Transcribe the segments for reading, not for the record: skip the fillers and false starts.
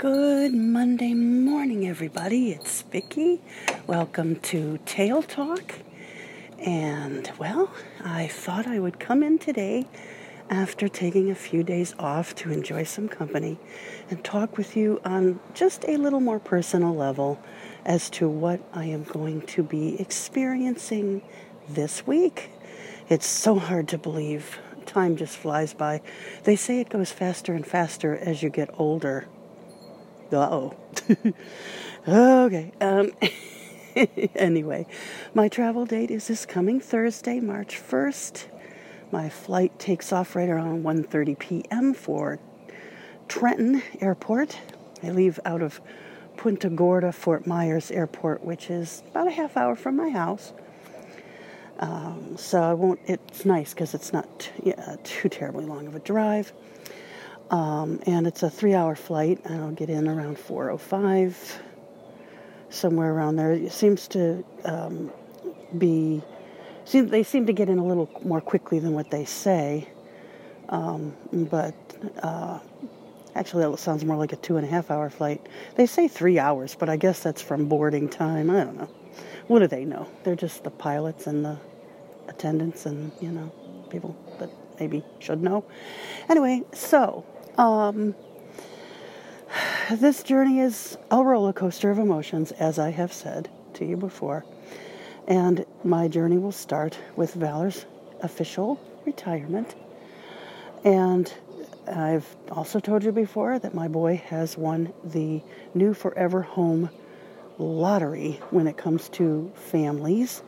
Good Monday morning, everybody. It's Vicky. Welcome to Tail Talk. And, well, I thought I would come in today after taking a few days off to enjoy some company and talk with you on just a little more personal level as to what I am going to be experiencing this week. It's so hard to believe. Time just flies by. They say it goes faster and faster as you get older. Uh-oh. Okay. Anyway, my travel date is this coming Thursday, March 1st. My flight takes off right around 1:30 p.m. for Trenton Airport. I leave out of Punta Gorda, Fort Myers Airport, which is about a half hour from my house. So I won't. It's nice because it's not too terribly long of a drive. And it's a 3-hour flight. I'll get in around 4:05, somewhere around there. It seems to they seem to get in a little more quickly than what they say. But actually, that sounds more like a 2.5-hour flight. They say 3 hours, but I guess that's from boarding time. I don't know. What do they know? They're just the pilots and the attendants and, people that maybe should know. Anyway, so... this journey is a roller coaster of emotions, as I have said to you before. And my journey will start with Valor's official retirement. And I've also told you before that my boy has won the New Forever Home lottery when it comes to families.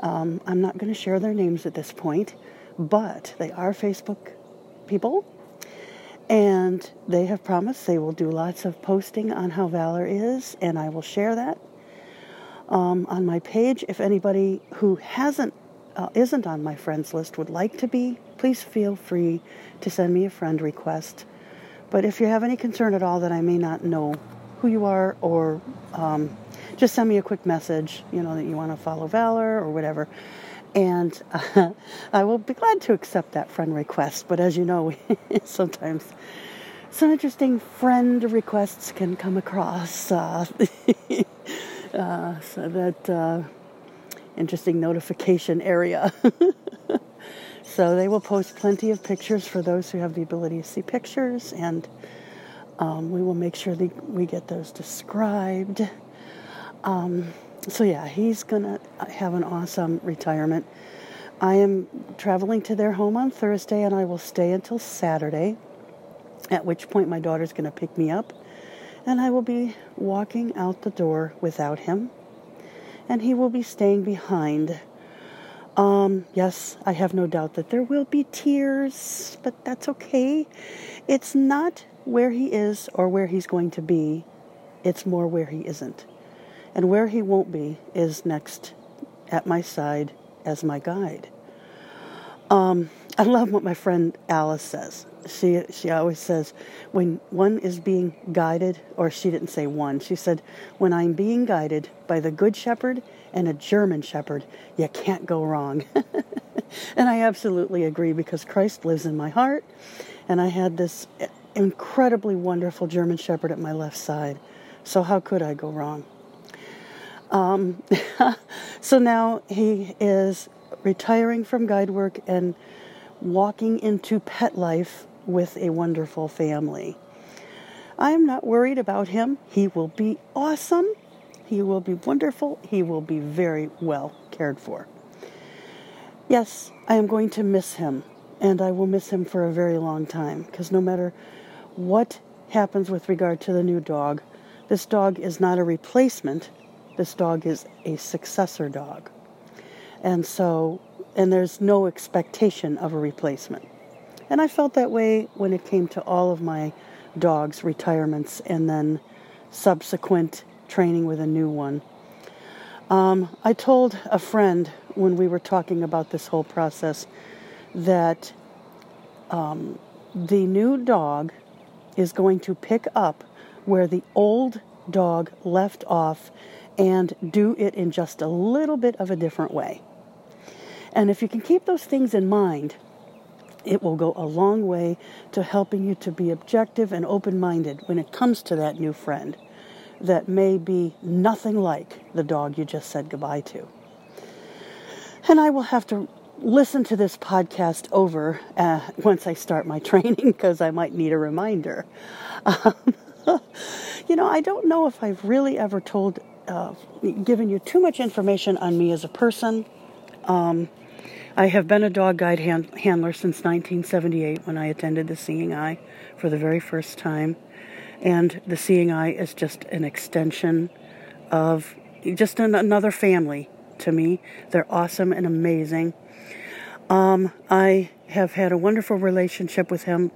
I'm not going to share their names at this point, but they are Facebook people. And they have promised they will do lots of posting on how Valor is, and I will share that on my page. If anybody who isn't on my friends list would like to be, please feel free to send me a friend request. But if you have any concern at all that I may not know who you are, or just send me a quick message, that you want to follow Valor or whatever. And I will be glad to accept that friend request. But as you know, sometimes some interesting friend requests can come across. So that interesting notification area. So they will post plenty of pictures for those who have the ability to see pictures. And we will make sure that we get those described. So yeah, he's going to have an awesome retirement. I am traveling to their home on Thursday, and I will stay until Saturday, at which point my daughter's going to pick me up, and I will be walking out the door without him, and he will be staying behind. Yes, I have no doubt that there will be tears, but that's okay. It's not where he is or where he's going to be. It's more where he isn't. And where he won't be is next at my side as my guide. I love what my friend Alice says. She always says, when one is being guided, or she didn't say one, she said, when I'm being guided by the Good Shepherd and a German Shepherd, you can't go wrong. And I absolutely agree, because Christ lives in my heart. And I had this incredibly wonderful German Shepherd at my left side. So how could I go wrong? So now he is retiring from guide work and walking into pet life with a wonderful family. I am not worried about him. He will be awesome. He will be wonderful. He will be very well cared for. Yes, I am going to miss him, and I will miss him for a very long time, because no matter what happens with regard to the new dog, this dog is not a replacement. This dog is a successor dog. And there's no expectation of a replacement. And I felt that way when it came to all of my dogs' retirements and then subsequent training with a new one. I told a friend when we were talking about this whole process that the new dog is going to pick up where the old dog left off and do it in just a little bit of a different way. And if you can keep those things in mind, It will go a long way to helping you to be objective and open-minded when it comes to that new friend that may be nothing like the dog you just said goodbye to. And I will have to listen to this podcast over once I start my training because I might need a reminder. I don't know if I've really ever given you too much information on me as a person. I have been a dog guide handler since 1978 when I attended the Seeing Eye for the very first time. And the Seeing Eye is just an extension of just another family to me. They're awesome and amazing. I have had a wonderful relationship with them,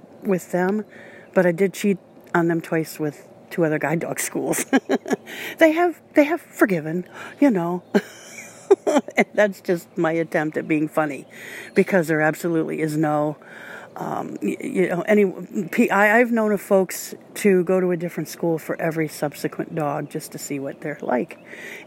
but I did cheat on them twice with two other guide dog schools. They have forgiven, And that's just my attempt at being funny, because there absolutely is no, I've known of folks to go to a different school for every subsequent dog just to see what they're like.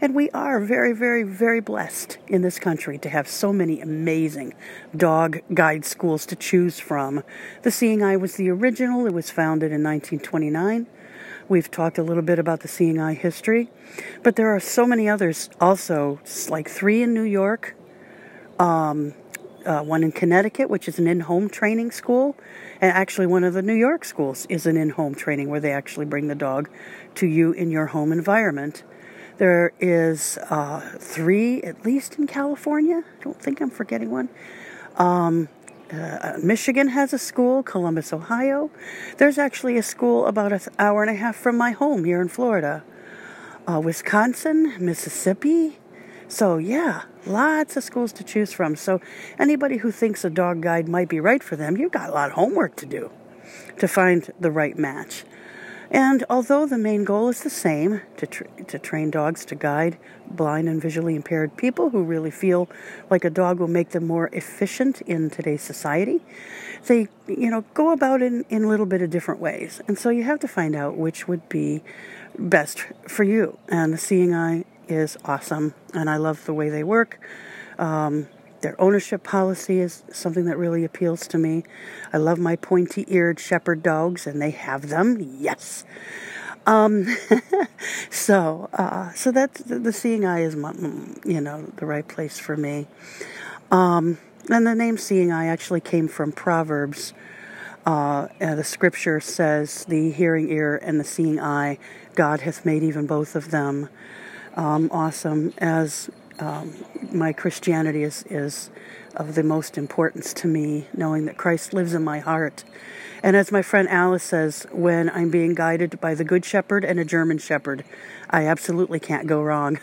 And we are very, very, very blessed in this country to have so many amazing dog guide schools to choose from. The Seeing Eye was the original. It was founded in 1929. We've talked a little bit about the Seeing Eye history, but there are so many others also, like 3 in New York, one in Connecticut, which is an in-home training school, and actually one of the New York schools is an in-home training where they actually bring the dog to you in your home environment. There is 3, at least in California. I don't think I'm forgetting one. Michigan has a school, Columbus, Ohio. There's actually a school about an hour and a half from my home here in Florida. Wisconsin, Mississippi. So yeah, lots of schools to choose from. So anybody who thinks a dog guide might be right for them, you've got a lot of homework to do to find the right match. And although the main goal is the same, to train dogs to guide blind and visually impaired people who really feel like a dog will make them more efficient in today's society, they go about in a little bit of different ways. And so you have to find out which would be best for you. And the Seeing Eye is awesome, and I love the way they work. Their ownership policy is something that really appeals to me. I love my pointy-eared shepherd dogs, and they have them. Yes. So that's the Seeing Eye is, the right place for me. And the name Seeing Eye actually came from Proverbs. The scripture says, "The hearing ear and the seeing eye, God hath made even both of them." Awesome as. My Christianity is of the most importance to me, knowing that Christ lives in my heart. And as my friend Alice says, when I'm being guided by the Good Shepherd and a German Shepherd, I absolutely can't go wrong.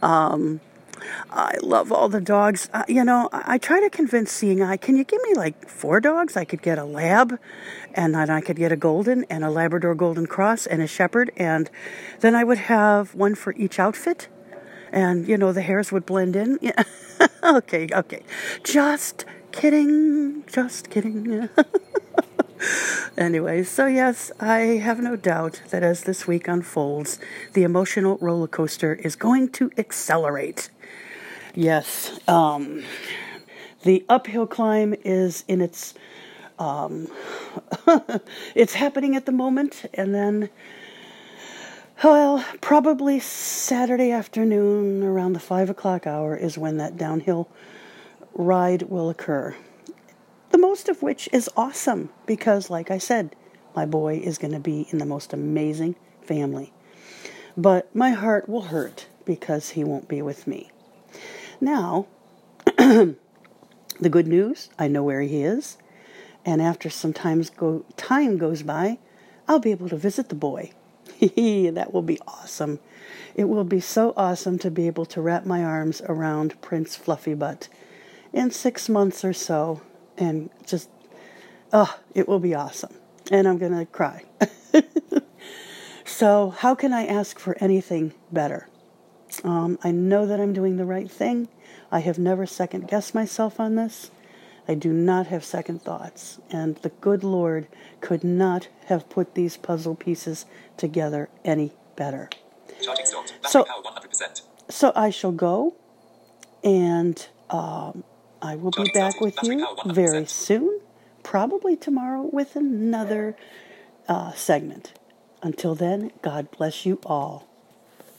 I love all the dogs. I try to convince Seeing Eye, can you give me 4 dogs? I could get a lab, and then I could get a golden and a Labrador Golden Cross and a shepherd, and then I would have one for each outfit. And, the hairs would blend in. Yeah. Okay. Just kidding. Anyway, so yes, I have no doubt that as this week unfolds, the emotional roller coaster is going to accelerate. Yes. The uphill climb is in its... it's happening at the moment, and then... Well, probably Saturday afternoon around the 5 o'clock hour is when that downhill ride will occur. The most of which is awesome because, like I said, my boy is going to be in the most amazing family. But my heart will hurt because he won't be with me. Now, the good news, I know where he is. And after some time goes by, I'll be able to visit the boy. That will be awesome. It will be so awesome to be able to wrap my arms around Prince Fluffybutt in 6 months or so. And just, it will be awesome. And I'm going to cry. So how can I ask for anything better? I know that I'm doing the right thing. I have never second-guessed myself on this. I do not have second thoughts, and the good Lord could not have put these puzzle pieces together any better. So I shall go, and I will be back with you very soon, probably tomorrow, with another segment. Until then, God bless you all.